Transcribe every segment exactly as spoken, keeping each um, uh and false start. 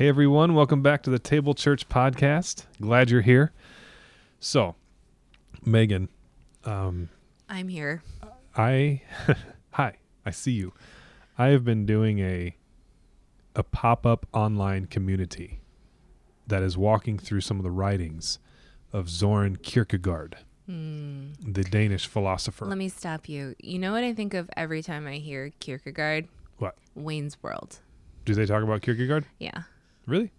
Hey, everyone. Welcome back to the Table Church Podcast. Glad you're here. So, Megan. Um, I'm here. I, hi, I see you. I have been doing a, a pop-up online community that is walking through some of the writings of Søren Kierkegaard, mm. the Danish philosopher. Let me stop you. You know what I think of every time I hear Kierkegaard? What? Wayne's World. Do they talk about Kierkegaard? Yeah. Really?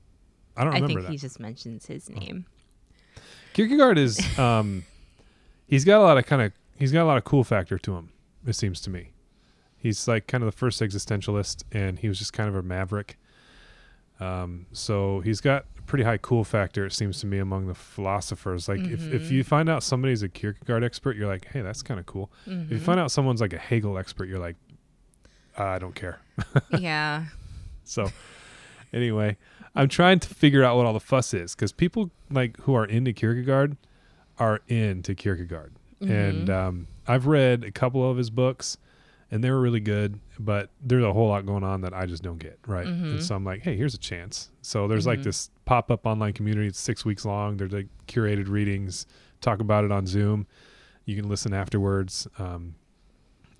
I don't remember that. I think that. He just mentions his name. Oh. Kierkegaard is, um, he's got a lot of kind of, he's got a lot of cool factor to him, it seems to me. He's like kind of the first existentialist, and he was just kind of a maverick. Um, so he's got a pretty high cool factor, it seems to me, among the philosophers. Like mm-hmm. if, if you find out somebody's a Kierkegaard expert, you're like, hey, that's kind of cool. Mm-hmm. If you find out someone's like a Hegel expert, you're like, I don't care. Yeah. So anyway, I'm trying to figure out what all the fuss is, because people like who are into Kierkegaard are into Kierkegaard. Mm-hmm. And um, I've read a couple of his books, and they were really good, but there's a whole lot going on that I just don't get, right? Mm-hmm. And so I'm like, hey, here's a chance. So there's mm-hmm. like this pop-up online community. It's six weeks long. There's like curated readings, talk about it on Zoom. You can listen afterwards. Um,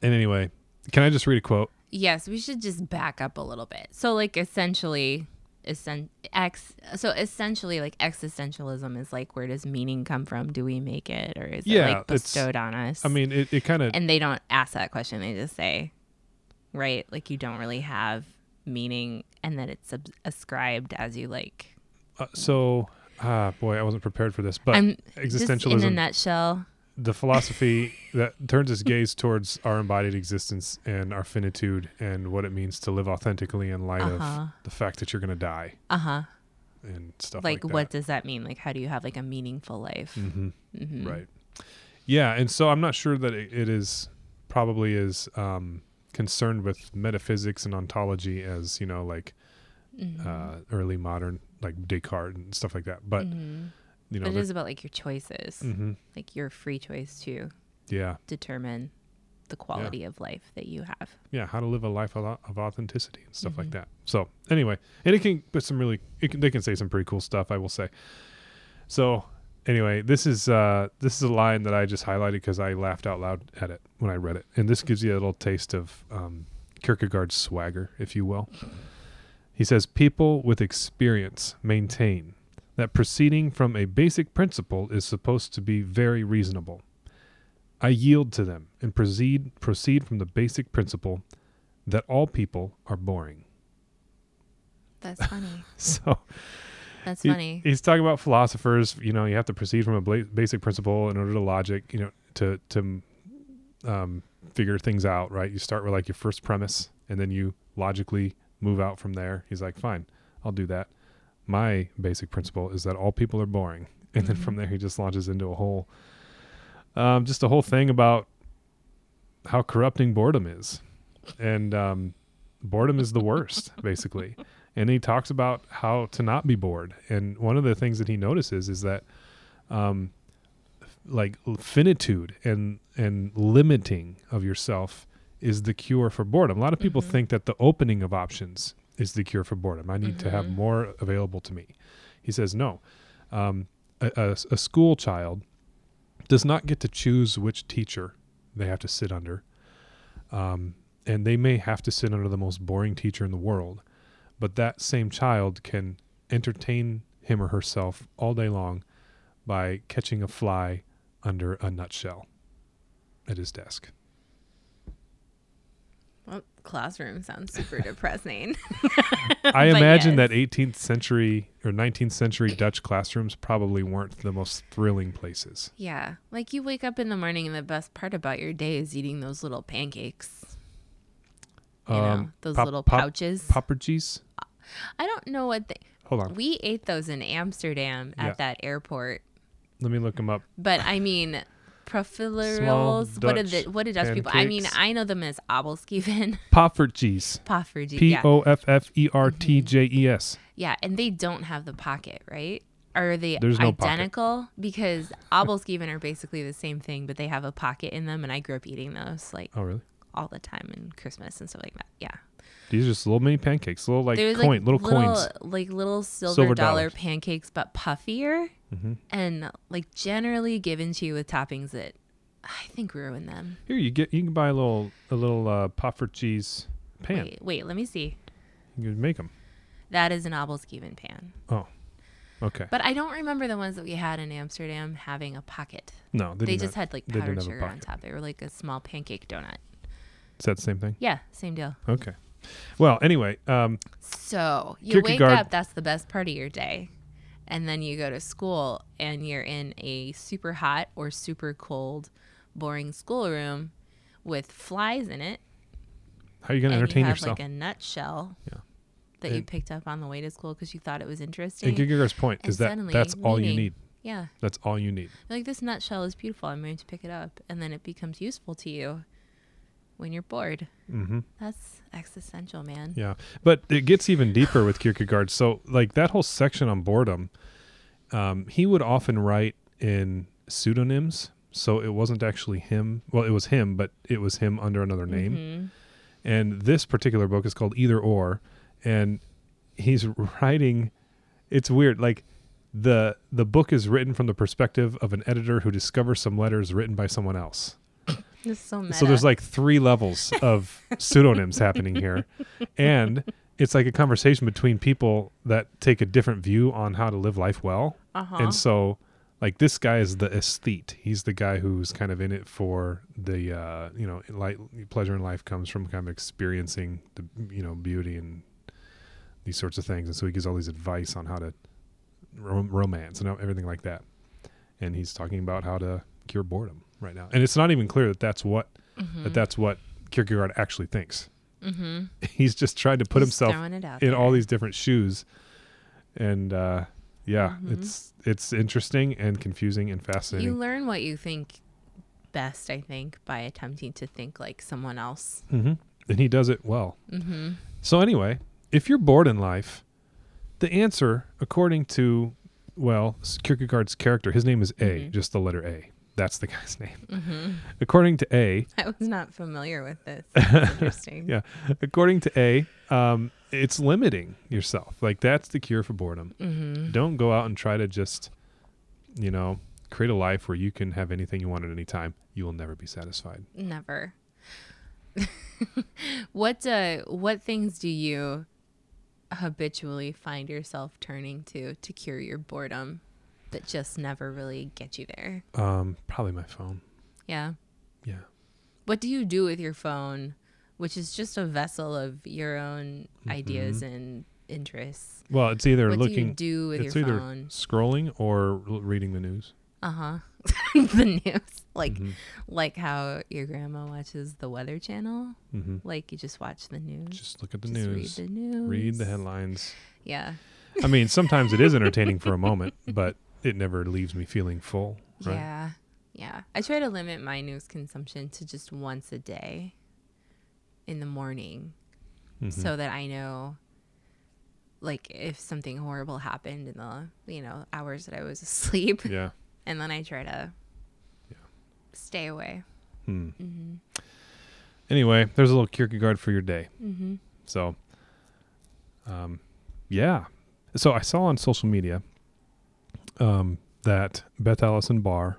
and anyway, can I just read a quote? Yes, we should just back up a little bit. So like essentially, essen- ex- so essentially like existentialism is like, where does meaning come from? Do we make it, or is yeah, it like bestowed on us? I mean, it, it kind of... And they don't ask that question. They just say, right, like you don't really have meaning, and that it's sub- ascribed as you like. Uh, so, ah, boy, I wasn't prepared for this, but I'm, existentialism... Just in a nutshell... The philosophy that turns its gaze towards our embodied existence and our finitude and what it means to live authentically in light uh-huh. of the fact that you're going to die. Uh-huh. And stuff like, like that. Like, what does that mean? Like, how do you have, like, a meaningful life? Mm-hmm. Mm-hmm. Right. Yeah, and so I'm not sure that it, it is probably as um, concerned with metaphysics and ontology as, you know, like mm-hmm. uh, early modern, like Descartes and stuff like that. But... Mm-hmm. You know, but it is about like your choices, mm-hmm. like your free choice to yeah. determine the quality yeah. of life that you have. Yeah, how to live a life of authenticity and stuff mm-hmm. like that. So anyway, and it can put some really, it can, they can say some pretty cool stuff, I will say. So anyway, this is uh, this is a line that I just highlighted because I laughed out loud at it when I read it. And this gives you a little taste of um, Kierkegaard's swagger, if you will. He says, people with experience maintain that proceeding from a basic principle is supposed to be very reasonable. I yield to them and proceed proceed from the basic principle that all people are boring. That's funny. So that's he, funny. He's talking about philosophers. You know, you have to proceed from a bla- basic principle in order to logic, you know, to to um, figure things out, right? You start with like your first premise, and then you logically move out from there. He's like, fine, I'll do that. My basic principle is that all people are boring. And mm-hmm. then from there, he just launches into a whole, um, just a whole thing about how corrupting boredom is. And um, boredom is the worst, basically. And he talks about how to not be bored. And one of the things that he notices is that um, like finitude and, and limiting of yourself is the cure for boredom. A lot of people mm-hmm. think that the opening of options is the cure for boredom. I need mm-hmm. to have more available to me. He says, no, um, a, a, a school child does not get to choose which teacher they have to sit under. Um, and they may have to sit under the most boring teacher in the world, but that same child can entertain him or herself all day long by catching a fly under a nutshell at his desk. Well, classroom sounds super depressing. I imagine yes. that eighteenth century or nineteenth century Dutch classrooms probably weren't the most thrilling places. Yeah. Like you wake up in the morning and the best part about your day is eating those little pancakes. You um, know, those pop, little pouches. Pop, poppertjes? I don't know what they... Hold on. We ate those in Amsterdam at yeah. that airport. Let me look them up. But I mean... Profiteroles. What are the what do Dutch people? I mean, I know them as Abelskiven. Poffertjes. Poffertjes. P O F F E R T J E S. Yeah, and they don't have the pocket, right? Are they There's identical? No because Abelskiven are basically the same thing, but they have a pocket in them, and I grew up eating those like oh, really? all the time, and Christmas and stuff like that. Yeah. These are just little mini pancakes, little like coin, like, little, little coins, like little silver, silver dollar dollars. pancakes, but puffier mm-hmm. and like generally given to you with toppings that I think ruin them. Here you get, you can buy a little a little uh, puffer cheese pan. Wait, wait, let me see. You can make them. That is an Abelskiven pan. Oh, okay. But I don't remember the ones that we had in Amsterdam having a pocket. No, they, they just not, had like powdered sugar on top. They were like a small pancake donut. Is that the same thing? Yeah, same deal. Okay. Well, anyway. Um, so you wake up, that's the best part of your day. And then you go to school and you're in a super hot or super cold, boring schoolroom with flies in it. How are you going to entertain yourself? You have yourself? like a nutshell yeah. that and you picked up on the way to school because you thought it was interesting. And Kierkegaard's point and is that that's meaning, all you need. Yeah. That's all you need. Like, this nutshell is beautiful. I'm going to pick it up. And then it becomes useful to you when you're bored. Mm-hmm. That's existential, man. Yeah. But it gets even deeper with Kierkegaard. So like that whole section on boredom, um, he would often write in pseudonyms. So it wasn't actually him. Well, it was him, but it was him under another name. Mm-hmm. And this particular book is called Either Or. And he's writing, it's weird. Like the, the book is written from the perspective of an editor who discovers some letters written by someone else. So, so there's like three levels of pseudonyms happening here. And it's like a conversation between people that take a different view on how to live life well. Uh-huh. And so like this guy is the aesthete. He's the guy who's kind of in it for the, uh, you know, light, pleasure in life comes from kind of experiencing the, you know, beauty and these sorts of things. And so he gives all these advice on how to rom- romance and everything like that. And he's talking about how to cure boredom right now, and it's not even clear that that's what mm-hmm. that that's what Kierkegaard actually thinks. Mm-hmm. He's just tried to put He's himself in there. all these different shoes, and uh, yeah, mm-hmm. it's it's interesting and confusing and fascinating. You learn what you think best, I think, by attempting to think like someone else. Mm-hmm. And he does it well. Mm-hmm. So anyway, if you're bored in life, the answer, according to well Kierkegaard's character, his name is A, mm-hmm. just the letter A. That's the guy's name. Mm-hmm. According to A. I was not familiar with this. That's interesting. Yeah. According to A, um, it's limiting yourself. Like, that's the cure for boredom. Mm-hmm. Don't go out and try to just, you know, create a life where you can have anything you want at any time. You will never be satisfied. Never. What uh, what things do you habitually find yourself turning to to cure your boredom? That just never really get you there. Um, probably my phone. Yeah. Yeah. What do you do with your phone, which is just a vessel of your own mm-hmm. ideas and interests? Well, it's either what looking. What do you do with it's your either phone? Scrolling or l- reading the news. Uh huh. The news, like, mm-hmm. like how your grandma watches the Weather Channel. Mm-hmm. Like you just watch the news. Just look at the just news. Read the news. Read the headlines. Yeah. I mean, sometimes it is entertaining for a moment, but. It never leaves me feeling full, right? Yeah, yeah. I try to limit my news consumption to just once a day in the morning mm-hmm. so that I know, like, if something horrible happened in the, you know, hours that I was asleep. Yeah. And then I try to yeah. stay away. Hmm. Mm-hmm. Anyway, there's a little Kierkegaard for your day. Mm-hmm. So, um, yeah. So I saw on social media... Um, that Beth Allison Barr,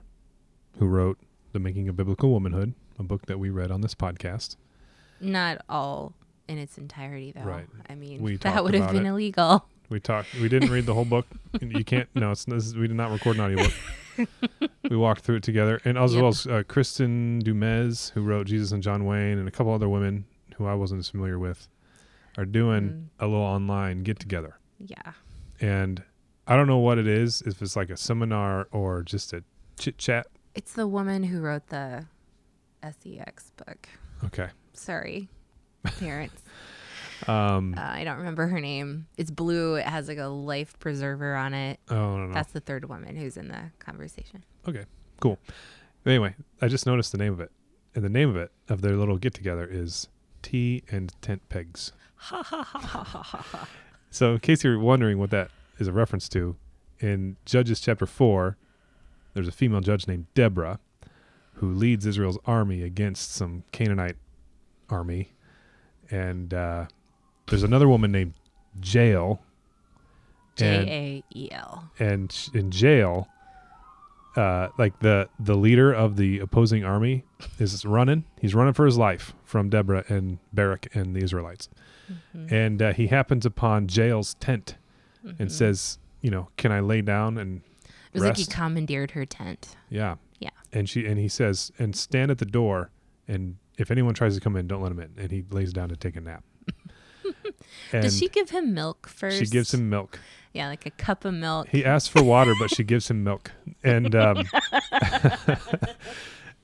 who wrote The Making of Biblical Womanhood, a book that we read on this podcast. Not all in its entirety, though. Right. I mean, we that would have been it. illegal. We talked. We didn't read the whole book. You can't. No, it's, this is, we did not record an audiobook. We walked through it together. And as yep. well as uh, Kristen Dumez, who wrote Jesus and John Wayne, and a couple other women who I wasn't as familiar with, are doing mm. a little online get-together. Yeah. And... I don't know what it is, if it's like a seminar or just a chit-chat. It's the woman who wrote the S E X book. Okay. Sorry, parents. um, uh, I don't remember her name. It's blue. It has like a life preserver on it. Oh, no, no. That's the third woman who's in the conversation. Okay, cool. Anyway, I just noticed the name of it. And the name of it, of their little get-together, is Tea and Tent Pegs. Ha, ha, ha, ha, ha, ha, ha. So in case you're wondering what that is a reference to, in Judges chapter four, there's a female judge named Deborah who leads Israel's army against some Canaanite army, and uh, there's another woman named Jael. J A E L. And in Jael, uh, like the the leader of the opposing army is running. He's running for his life from Deborah and Barak and the Israelites, mm-hmm. and uh, he happens upon Jael's tent mm-hmm. and says, "You know, can I lay down and rest?" It was like he commandeered her tent. Yeah. Yeah. And she and he says, "And stand at the door, and if anyone tries to come in, don't let him in." And he lays down to take a nap. Does she give him milk first? She gives him milk. Yeah, like a cup of milk. He asks for water, but she gives him milk. And um,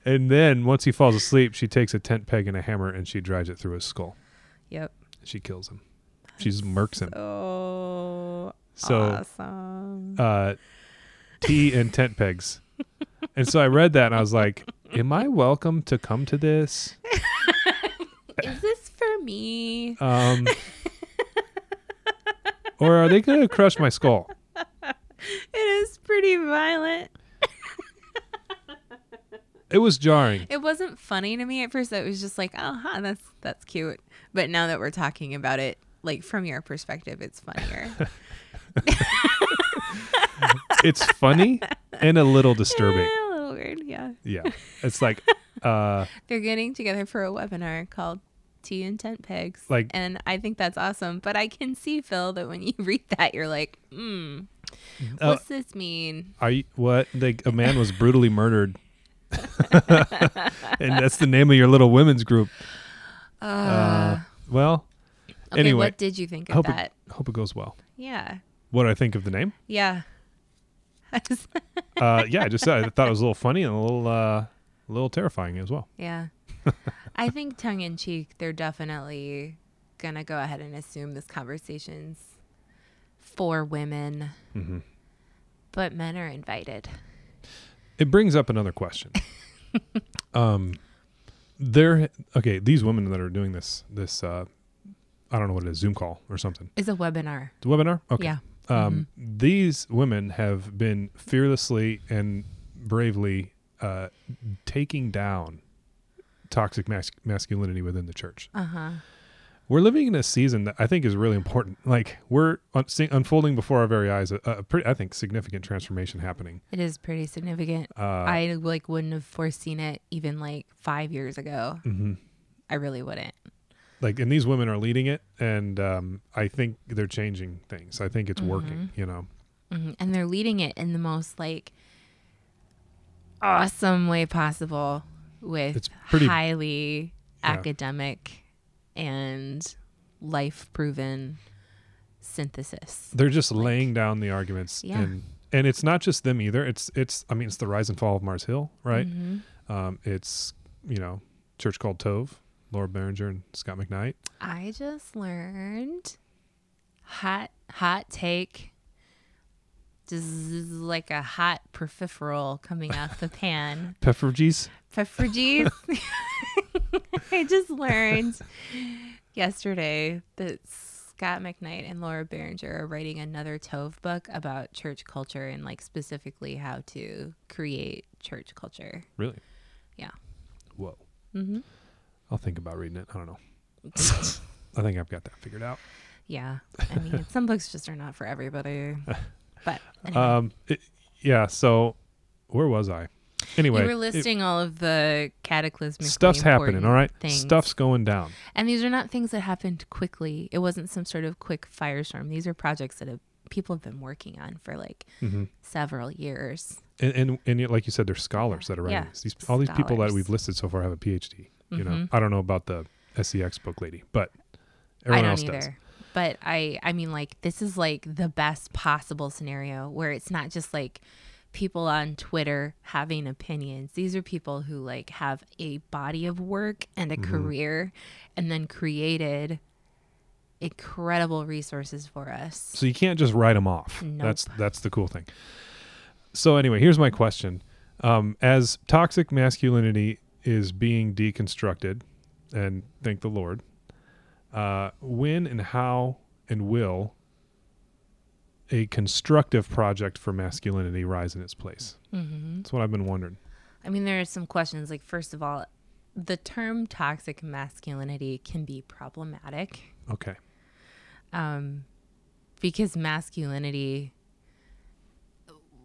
and then once he falls asleep, she takes a tent peg and a hammer and she drives it through his skull. Yep. She kills him. She murks him. Oh, so, awesome. Uh, tea and tent pegs. And so I read that and I was like, am I welcome to come to this? Is this for me? Um, or are they going to crush my skull? It is pretty violent. It was jarring. It wasn't funny to me at first. It was just like, oh, huh, that's that's cute. But now that we're talking about it, like from your perspective, it's funnier. It's funny and a little disturbing. A little weird, yeah. Yeah. It's like... Uh, They're getting together for a webinar called Tea and Tent Pegs, like, and I think that's awesome. But I can see, Phil, that when you read that, you're like, "Hmm, uh, what's this mean?" Are you, what? Like a man was brutally murdered, and that's the name of your little women's group. Uh, uh, well, okay, anyway, what did you think of hope that? I hope it goes well. Yeah. What do I think of the name? Yeah. uh, yeah, I just I thought it was a little funny and a little. Uh, A little terrifying as well. Yeah. I think tongue in cheek, they're definitely going to go ahead and assume this conversation's for women. Mm-hmm. But men are invited. It brings up another question. um, there. Okay, these women that are doing this, this uh, I don't know what it is, Zoom call or something. It's a webinar. It's a webinar? Okay. Yeah. Um, mm-hmm. These women have been fearlessly and bravely Uh, taking down toxic mas- masculinity within the church. Uh-huh. We're living in a season that I think is really important. Like we're un- see- unfolding before our very eyes a, a pretty, I think, significant transformation happening. It is pretty significant. Uh, I like wouldn't have foreseen it even like five years ago. Mm-hmm. I really wouldn't. Like, and these women are leading it, and um, I think they're changing things. I think it's mm-hmm. working. You know, mm-hmm. and they're leading it in the most like. awesome way possible with pretty, highly yeah. academic and life-proven synthesis. They're just like, laying down the arguments. Yeah. And, and it's not just them either. It's, it's I mean, it's the rise and fall of Mars Hill, right? Mm-hmm. Um, it's, you know, Church Called Tove, Laura Barringer and Scott McKnight. I just learned hot, hot take. This is like a hot peripheral coming out the pan. Peffergies? Peffergies. I just learned yesterday that Scott McKnight and Laura Barringer are writing another Tove book about church culture and like specifically how to create church culture. Really? Yeah. Whoa. Mm-hmm. I'll think about reading it. I don't know. I think I've got that figured out. Yeah. I mean, some books just are not for everybody. But anyway. um, it, yeah. So, where was I? Anyway, you were listing it, all of the cataclysmic stuff's happening. All right, things. Stuff's going down. And these are not things that happened quickly. It wasn't some sort of quick firestorm. These are projects that have, people have been working on for like mm-hmm. several years. And, and and yet, like you said, they're scholars that are writing yeah. this. These, all these people that we've listed so far have a P H D. You mm-hmm. know, I don't know about the S E X book lady, but everyone I don't else either. Does. But I, I mean, like, this is, like, the best possible scenario where it's not just, like, people on Twitter having opinions. These are people who, like, have a body of work and a mm-hmm. career and then created incredible resources for us. So you can't just write them off. Nope. That's that's the cool thing. So anyway, here's my question. Um, as toxic masculinity is being deconstructed, and thank the Lord, Uh, when and how and will a constructive project for masculinity rise in its place? Mm-hmm. That's what I've been wondering. I mean, there are some questions. Like, first of all, the term toxic masculinity can be problematic. Okay. um, because masculinity,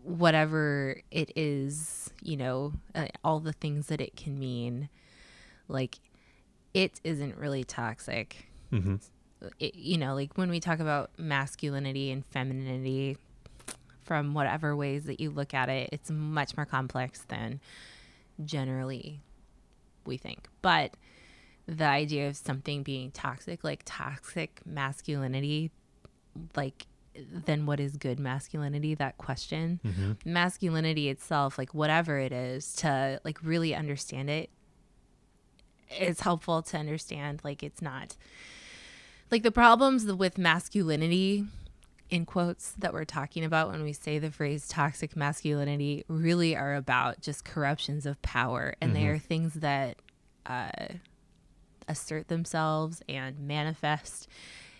whatever it is, you know, uh, all the things that it can mean, like, it isn't really toxic. Mm-hmm. It, you know, like when we talk about masculinity and femininity, from whatever ways that you look at it, it's much more complex than generally we think. But the idea of something being toxic, like toxic masculinity, like then what is good masculinity, that question, mm-hmm. masculinity itself, like whatever it is, to like really understand it, it's helpful to understand like it's not like the problems with masculinity, in quotes, that we're talking about when we say the phrase toxic masculinity, really are about just corruptions of power. And mm-hmm. they are things that uh, assert themselves and manifest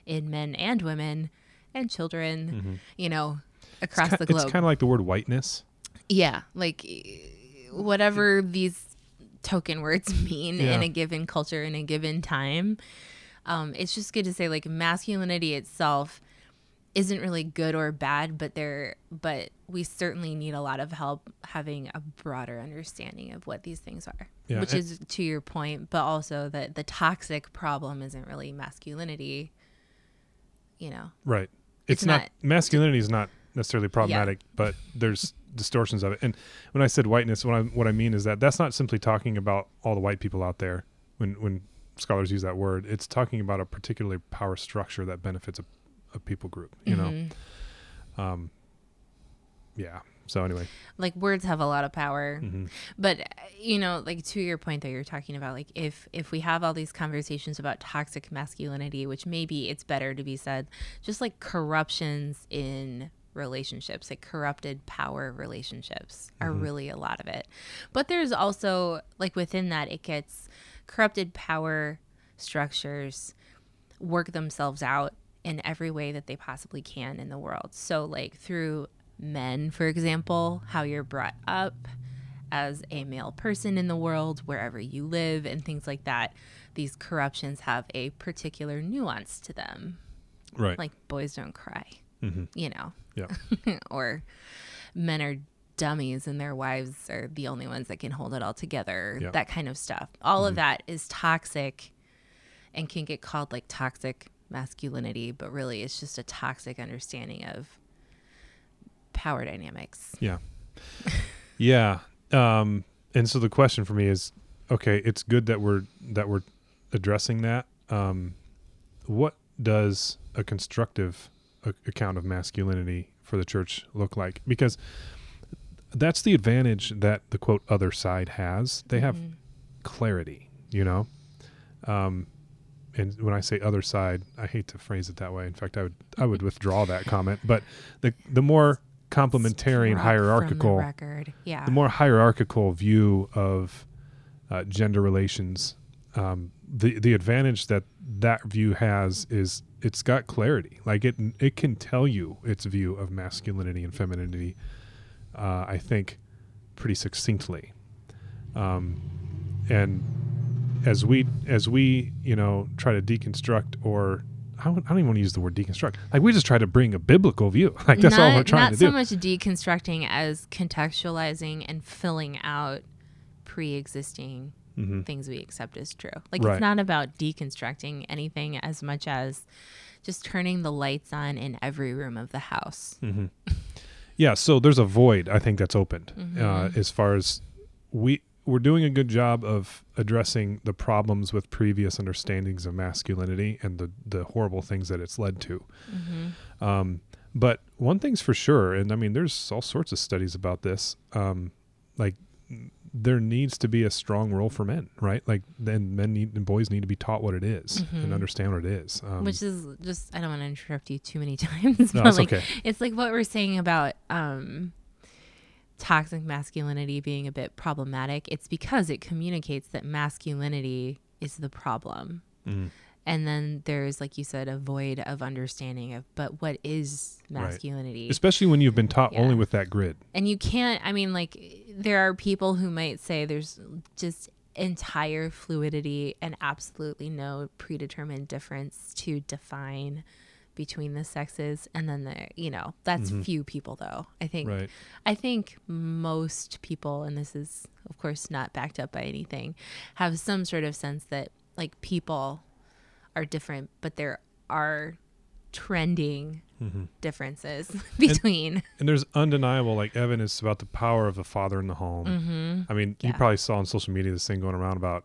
in men and women and children, mm-hmm. you know, across it's the globe. It's kind of like the word whiteness. Yeah. Like whatever these token words mean yeah. in a given culture, in a given time. Um, it's just good to say like masculinity itself isn't really good or bad, but there, but we certainly need a lot of help having a broader understanding of what these things are, yeah, which is to your point, but also that the toxic problem isn't really masculinity, you know? Right. It's, it's not, not, masculinity is not necessarily problematic, yeah. but there's distortions of it. And when I said whiteness, what I, what I mean is that that's not simply talking about all the white people out there. When, when scholars use that word, it's talking about a particular power structure that benefits a a people group, you mm-hmm. know? Um, yeah. So anyway, like words have a lot of power, mm-hmm. but you know, like to your point that you're talking about, like if, if we have all these conversations about toxic masculinity, which maybe it's better to be said, just like corruptions in relationships, like corrupted power relationships are mm-hmm. really a lot of it. But there's also like within that, it gets corrupted power structures work themselves out in every way that they possibly can in the world. So like through men, for example, how you're brought up as a male person in the world, wherever you live and things like that, these corruptions have a particular nuance to them. Right. Like boys don't cry, mm-hmm. you know, yeah. or men are dummies and their wives are the only ones that can hold it all together, yeah. that kind of stuff. All mm-hmm. of that is toxic and can get called like toxic masculinity, but really it's just a toxic understanding of power dynamics. Yeah. yeah. Um, and so the question for me is, okay, it's good that we're, that we're addressing that. Um, what does a constructive a- account of masculinity for the church look like? Because that's the advantage that the quote other side has. They have mm-hmm. clarity, you know? Um, And when I say other side, I hate to phrase it that way. In fact, I would I would withdraw that comment. But the the more complementary and hierarchical, the, yeah. the more hierarchical view of uh, gender relations, um, the the advantage that that view has is it's got clarity. Like it it can tell you its view of masculinity and femininity. Uh, I think pretty succinctly, um, and. As we, as we, you know, try to deconstruct, or I don't, I don't even want to use the word deconstruct. Like we just try to bring a biblical view. Like that's not, all we're trying to so do. Not so much deconstructing as contextualizing and filling out pre-existing mm-hmm. things we accept as true. Like right. it's not about deconstructing anything as much as just turning the lights on in every room of the house. Mm-hmm. yeah. So there's a void I think that's opened mm-hmm. uh, as far as we. We're doing a good job of addressing the problems with previous understandings of masculinity and the, the horrible things that it's led to. Mm-hmm. Um, but one thing's for sure, and I mean, there's all sorts of studies about this. Um, like there needs to be a strong role for men, right? Like then men need, and boys need to be taught what it is mm-hmm. and understand what it is. Um, Which is just, I don't want to interrupt you too many times. No, but it's like, okay. It's like what we're saying about, um, toxic masculinity being a bit problematic. It's because it communicates that masculinity is the problem. Mm. And then there's, like you said, a void of understanding of, but what is masculinity? Right. Especially when you've been taught yeah. only with that grid. And you can't, I mean, like there are people who might say there's just entire fluidity and absolutely no predetermined difference to define between the sexes. And then, the, you know, that's mm-hmm. few people, though. I think right. I think most people, and this is, of course, not backed up by anything, have some sort of sense that, like, people are different, but there are trending mm-hmm. differences between. And, and there's undeniable, like, evidence about the power of the father in the home. Mm-hmm. I mean, yeah. you probably saw on social media this thing going around about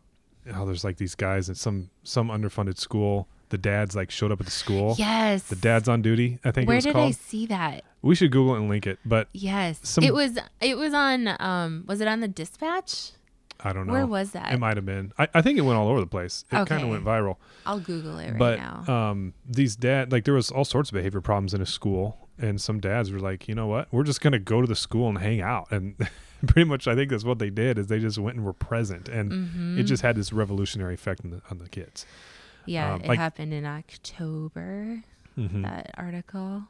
how there's, like, these guys at some some underfunded school. The dads, like, showed up at the school. Yes. The Dads on Duty, I think Where it was called. Where did I see that? We should Google it and link it. But yes. Some, it was it was on, um, was it on the Dispatch? I don't know. Where was that? It might have been. I, I think it went all over the place. It okay. kind of went viral. I'll Google it right but, now. But um, these dads, like, there was all sorts of behavior problems in a school. And some dads were like, you know what? We're just going to go to the school and hang out. And pretty much I think that's what they did, is they just went and were present. And mm-hmm. it just had this revolutionary effect on the, on the kids. Yeah, um, it like, happened in October, mm-hmm. that article.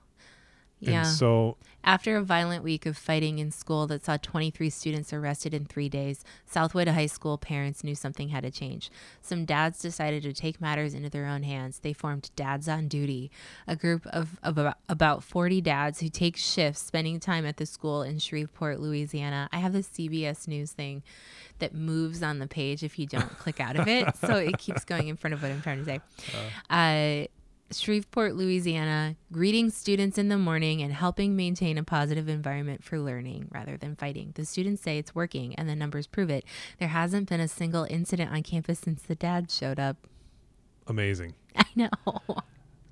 Yeah. And so after a violent week of fighting in school that saw twenty-three students arrested in three days, Southwood High School parents knew something had to change. Some dads decided to take matters into their own hands. They formed Dads on Duty, a group of, of about forty dads who take shifts spending time at the school in Shreveport, Louisiana. I have this C B S News thing that moves on the page if you don't click out of it. So it keeps going in front of what I'm trying to say. Uh, Shreveport, Louisiana, greeting students in the morning and helping maintain a positive environment for learning rather than fighting. The students say it's working, and the numbers prove it. There hasn't been a single incident on campus since the dads showed up. Amazing. I know.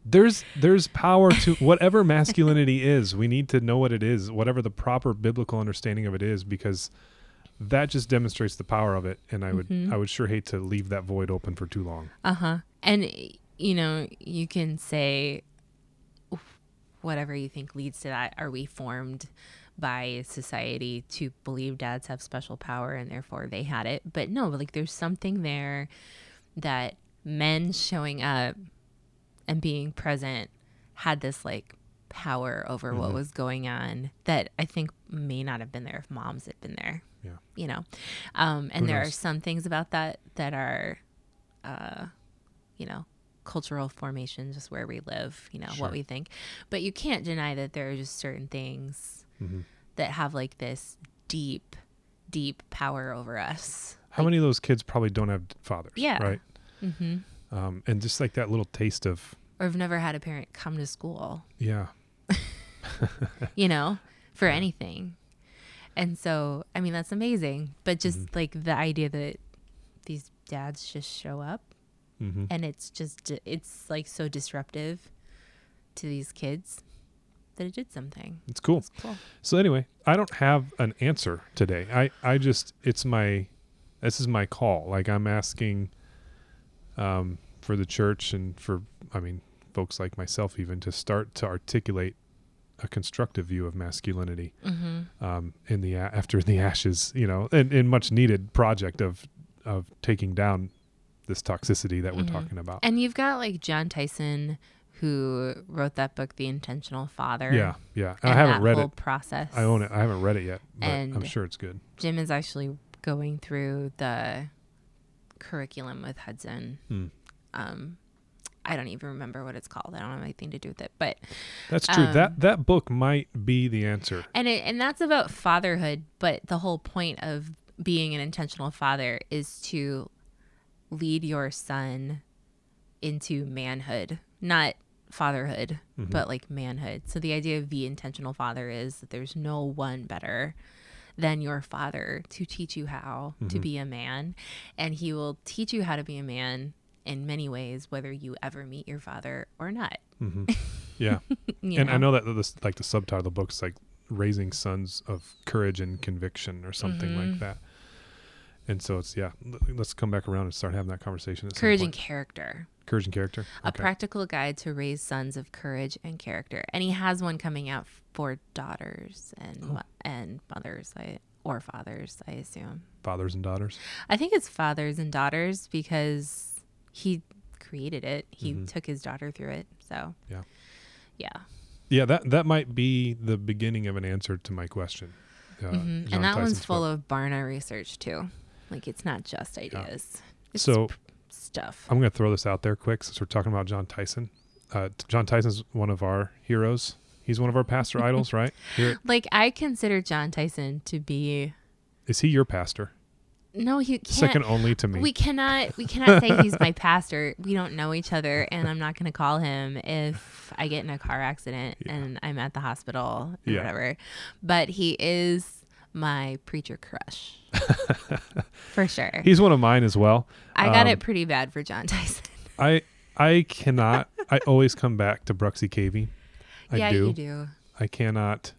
There's there's power to whatever masculinity is. We need to know what it is, whatever the proper biblical understanding of it is, because that just demonstrates the power of it. And I would mm-hmm. I would sure hate to leave that void open for too long. Uh-huh. And you know, you can say whatever you think leads to that. Are we formed by society to believe dads have special power and therefore they had it? But no, like, there's something there that men showing up and being present had this, like, power over mm-hmm. what was going on that I think may not have been there if moms had been there. Yeah. You know, um, and Who there knows? Are some things about that that are, uh, you know, cultural formation, just where we live, you know, sure. what we think. But you can't deny that there are just certain things mm-hmm. that have, like, this deep, deep power over us. How like, many of those kids probably don't have fathers? Yeah. Right. Mm-hmm. Um, and just like that little taste of. Or have never had a parent come to school. Yeah. you know, for anything. And so, I mean, that's amazing. But just mm-hmm. like the idea that these dads just show up. Mm-hmm. And it's just, it's like so disruptive to these kids that it did something. It's cool. It's cool. So anyway, I don't have an answer today. I, I just, it's my, this is my call. Like, I'm asking um, for the church and for, I mean, folks like myself even to start to articulate a constructive view of masculinity mm-hmm. um, in the, after the ashes, you know, and, and much needed project of, of taking down this toxicity that we're mm-hmm. talking about. And you've got, like, John Tyson, who wrote that book, The Intentional Father. Yeah, yeah. And I haven't read it. That whole process. I own it. I haven't read it yet, but and I'm sure it's good. Jim is actually going through the curriculum with Hudson. Hmm. Um, I don't even remember what it's called. I don't have anything to do with it, but that's true. Um, that that book might be the answer. And it, and that's about fatherhood, but the whole point of being an intentional father is to lead your son into manhood, not fatherhood, mm-hmm. but like manhood. So the idea of the intentional father is that there's no one better than your father to teach you how mm-hmm. to be a man. And he will teach you how to be a man in many ways, whether you ever meet your father or not. Mm-hmm. Yeah. And know? I know that this, like, the subtitle of the book is like Raising Sons of Courage and Conviction or something mm-hmm. like that. And so it's, yeah, let's come back around and start having that conversation. Courage and Character. Courage and Character. Okay. A practical guide to raise sons of courage and character. And he has one coming out for daughters and oh. and mothers I, or fathers, I assume. Fathers and daughters? I think it's fathers and daughters because he created it. He mm-hmm. took his daughter through it. So, yeah. Yeah. Yeah, that, that might be the beginning of an answer to my question. Uh, mm-hmm. And that Tyson's one's full book. Of Barna research, too. Like, it's not just ideas. Yeah. It's so, p- stuff. I'm going to throw this out there quick since we're talking about John Tyson. uh, John Tyson's one of our heroes. He's one of our pastor idols, right? Here. Like, I consider John Tyson to be... Is he your pastor? No, he can't. Second only to me. We cannot we cannot say he's my pastor. We don't know each other, and I'm not going to call him if I get in a car accident yeah. and I'm at the hospital or yeah. whatever. But he is my preacher crush. For sure. He's one of mine as well. I got um, it pretty bad for John Tyson. I I cannot. I always come back to Bruxy Cavey. I yeah, do. you do. I cannot.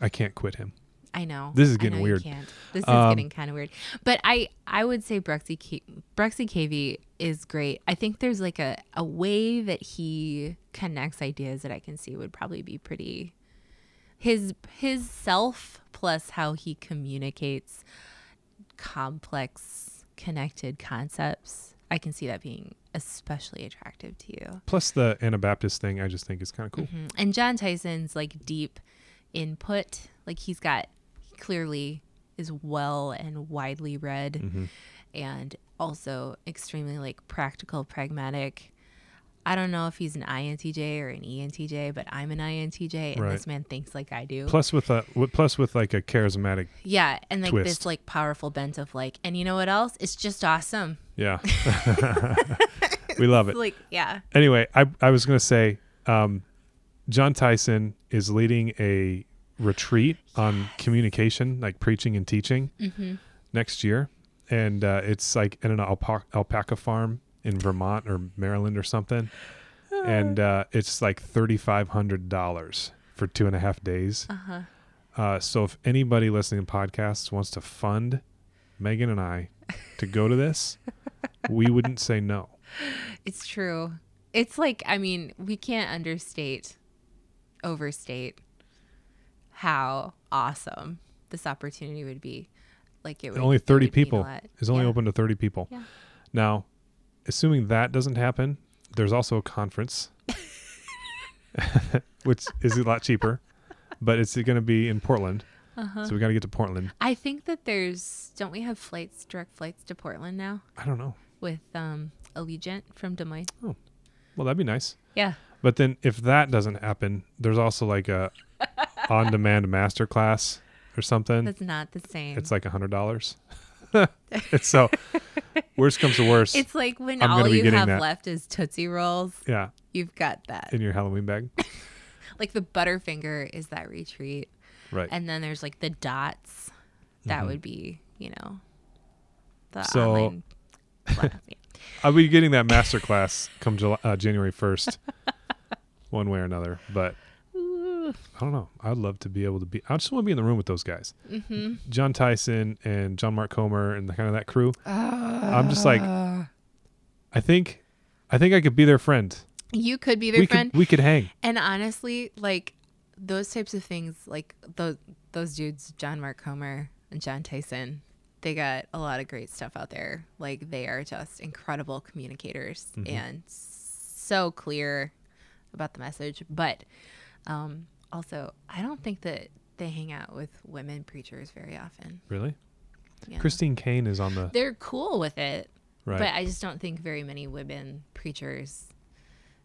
I can't quit him. I know. This is getting weird. This um, is getting kind of weird. But I, I would say Bruxy Ca- Bruxy Cavey is great. I think there's like a, a way that he connects ideas that I can see would probably be pretty. His his self plus how he communicates complex connected concepts. I can see that being especially attractive to you. Plus the Anabaptist thing, I just think is kind of cool. Mm-hmm. And John Tyson's like deep input, like he's got. Clearly is well and widely read mm-hmm. and also extremely like practical, pragmatic. I don't know if he's an I N T J or an E N T J, but I'm an I N T J and right. this man thinks like I do. Plus with a plus with like a charismatic yeah, and like twist. This like powerful bent of like, and you know what else? It's just awesome. Yeah. We love it. Like, yeah. Anyway, I I was going to say um John Tyson is leading a retreat yes. on communication, like preaching and teaching mm-hmm. next year, and uh it's like in an alpaca, alpaca farm in Vermont or Maryland or something, uh. and uh it's like thirty-five hundred dollars for two and a half days uh-huh. uh so if anybody listening to podcasts wants to fund Megan and I to go to this, we wouldn't say no. It's true. It's like, I mean, we can't understate overstate how awesome this opportunity would be. Like it would only thirty people is only yeah. open to thirty people. Yeah. Now, assuming that doesn't happen, there's also a conference, which is a lot cheaper, but it's going to be in Portland. Uh-huh. So we got to get to Portland. I think that there's, don't we have flights, direct flights to Portland now? I don't know. With um, Allegiant from Des Moines. Oh, well, that'd be nice. Yeah. But then if that doesn't happen, there's also like a on-demand masterclass or something. That's not the same. It's like a hundred dollars. It's so worst comes to worst. It's like when I'm all you have that. left is Tootsie Rolls. Yeah. You've got that. In your Halloween bag. Like the Butterfinger is that retreat. Right. And then there's like the dots. That mm-hmm. would be, you know, the so, online. Yeah. I'll be getting that masterclass come July, uh, January first. One way or another, but I don't know. I'd love to be able to be. I just want to be in the room with those guys, mm-hmm. John Tyson and John Mark Comer and the, kind of that crew. Uh, I'm just like, I think, I think I could be their friend. You could be their we friend. Could, we could hang. And honestly, like those types of things, like those those dudes, John Mark Comer and John Tyson, they got a lot of great stuff out there. Like they are just incredible communicators mm-hmm. and so clear about the message, but um also I don't think that they hang out with women preachers very often. Really? Yeah. Christine Kane is on the they're cool with it, right? But I just don't think very many women preachers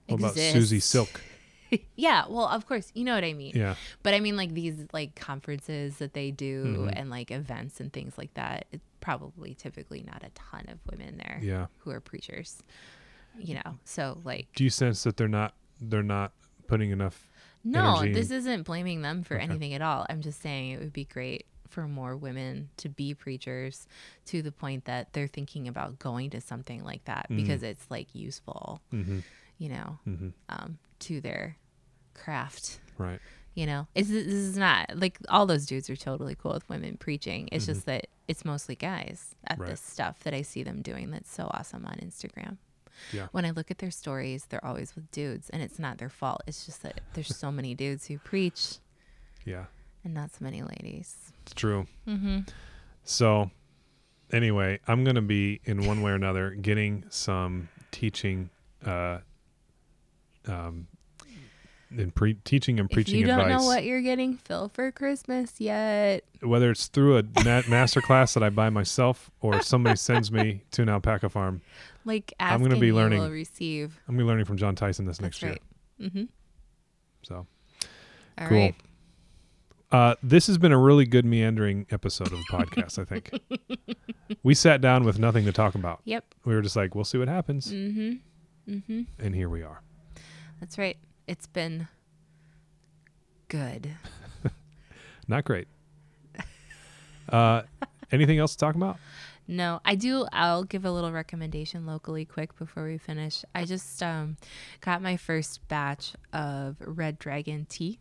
what exist. About Susie Silk? Yeah, well, of course, you know what I mean. Yeah, but I mean like these like conferences that they do mm-hmm. and like events and things like that, it's probably typically not a ton of women there yeah. who are preachers, you know. So like, do you sense that they're not They're not putting enough no, energy this in. Isn't blaming them for okay. anything at all. I'm just saying it would be great for more women to be preachers to the point that they're thinking about going to something like that mm-hmm. because it's like useful, mm-hmm. you know, mm-hmm. um, to their craft. Right. You know, it's, this is not like all those dudes are totally cool with women preaching. It's mm-hmm. just that it's mostly guys at right. this stuff that I see them doing that's so awesome on Instagram. Yeah. When I look at their stories, they're always with dudes, and it's not their fault. It's just that there's so many dudes who preach, yeah, and not so many ladies. It's true. Mm-hmm. So, anyway, I'm gonna be in one way or another getting some teaching, uh, um, in pre- teaching and preaching. If you don't advice. know what you're getting Phil for Christmas yet. Whether it's through a na- masterclass that I buy myself or somebody sends me to an alpaca farm. Like asking, I'm going to be learning. Receive. I'm going to be learning from John Tyson this That's next right. year. Mm-hmm. So, all cool. Right. Uh, this has been a really good meandering episode of the podcast, I think. We sat down with nothing to talk about. Yep. We were just like, we'll see what happens. Mm-hmm. Mm-hmm. And here we are. That's right. It's been good. Not great. Uh, anything else to talk about? No, I do. I'll give a little recommendation locally quick before we finish. I just um, got my first batch of Red Dragon tea.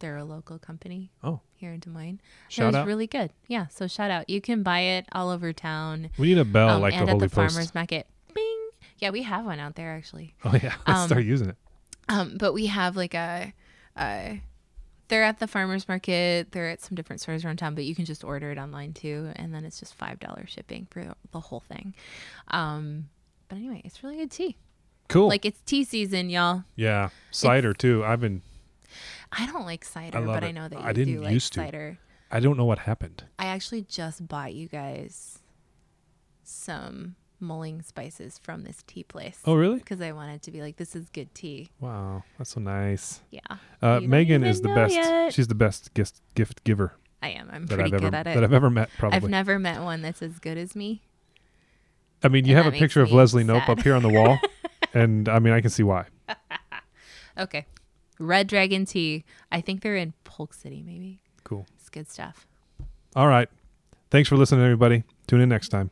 They're a local company oh. here in Des Moines. Shout out. It was really good. Yeah, so shout out. You can buy it all over town. We need a bell um, like the Holy Post. And at the farmer's market. Bing! Yeah, we have one out there, actually. Oh, yeah. Let's um, start using it. Um, but we have like a, a... They're at the farmer's market. They're at some different stores around town, but you can just order it online, too. And then it's just five dollars shipping for the whole thing. Um, but anyway, it's really good tea. Cool. Like, it's tea season, y'all. Yeah. Cider, it's, too. I've been... I don't like cider, I but it. I know that you I didn't do like used to. cider. I don't know what happened. I actually just bought you guys some mulling spices from this tea place. Oh, really? Because I wanted to be like, this is good tea. Wow, that's so nice. Yeah. Uh, Megan is the best. Yet. She's the best gift gift giver. I am. I'm pretty I've good ever, at it. That I've ever met, probably. I've never met one that's as good as me. I mean, you and have a picture of Leslie sad. Knope up here on the wall, and I mean, I can see why. Okay. Red Dragon Tea. I think they're in Polk City, maybe. Cool. It's good stuff. All right. Thanks for listening, everybody. Tune in next time.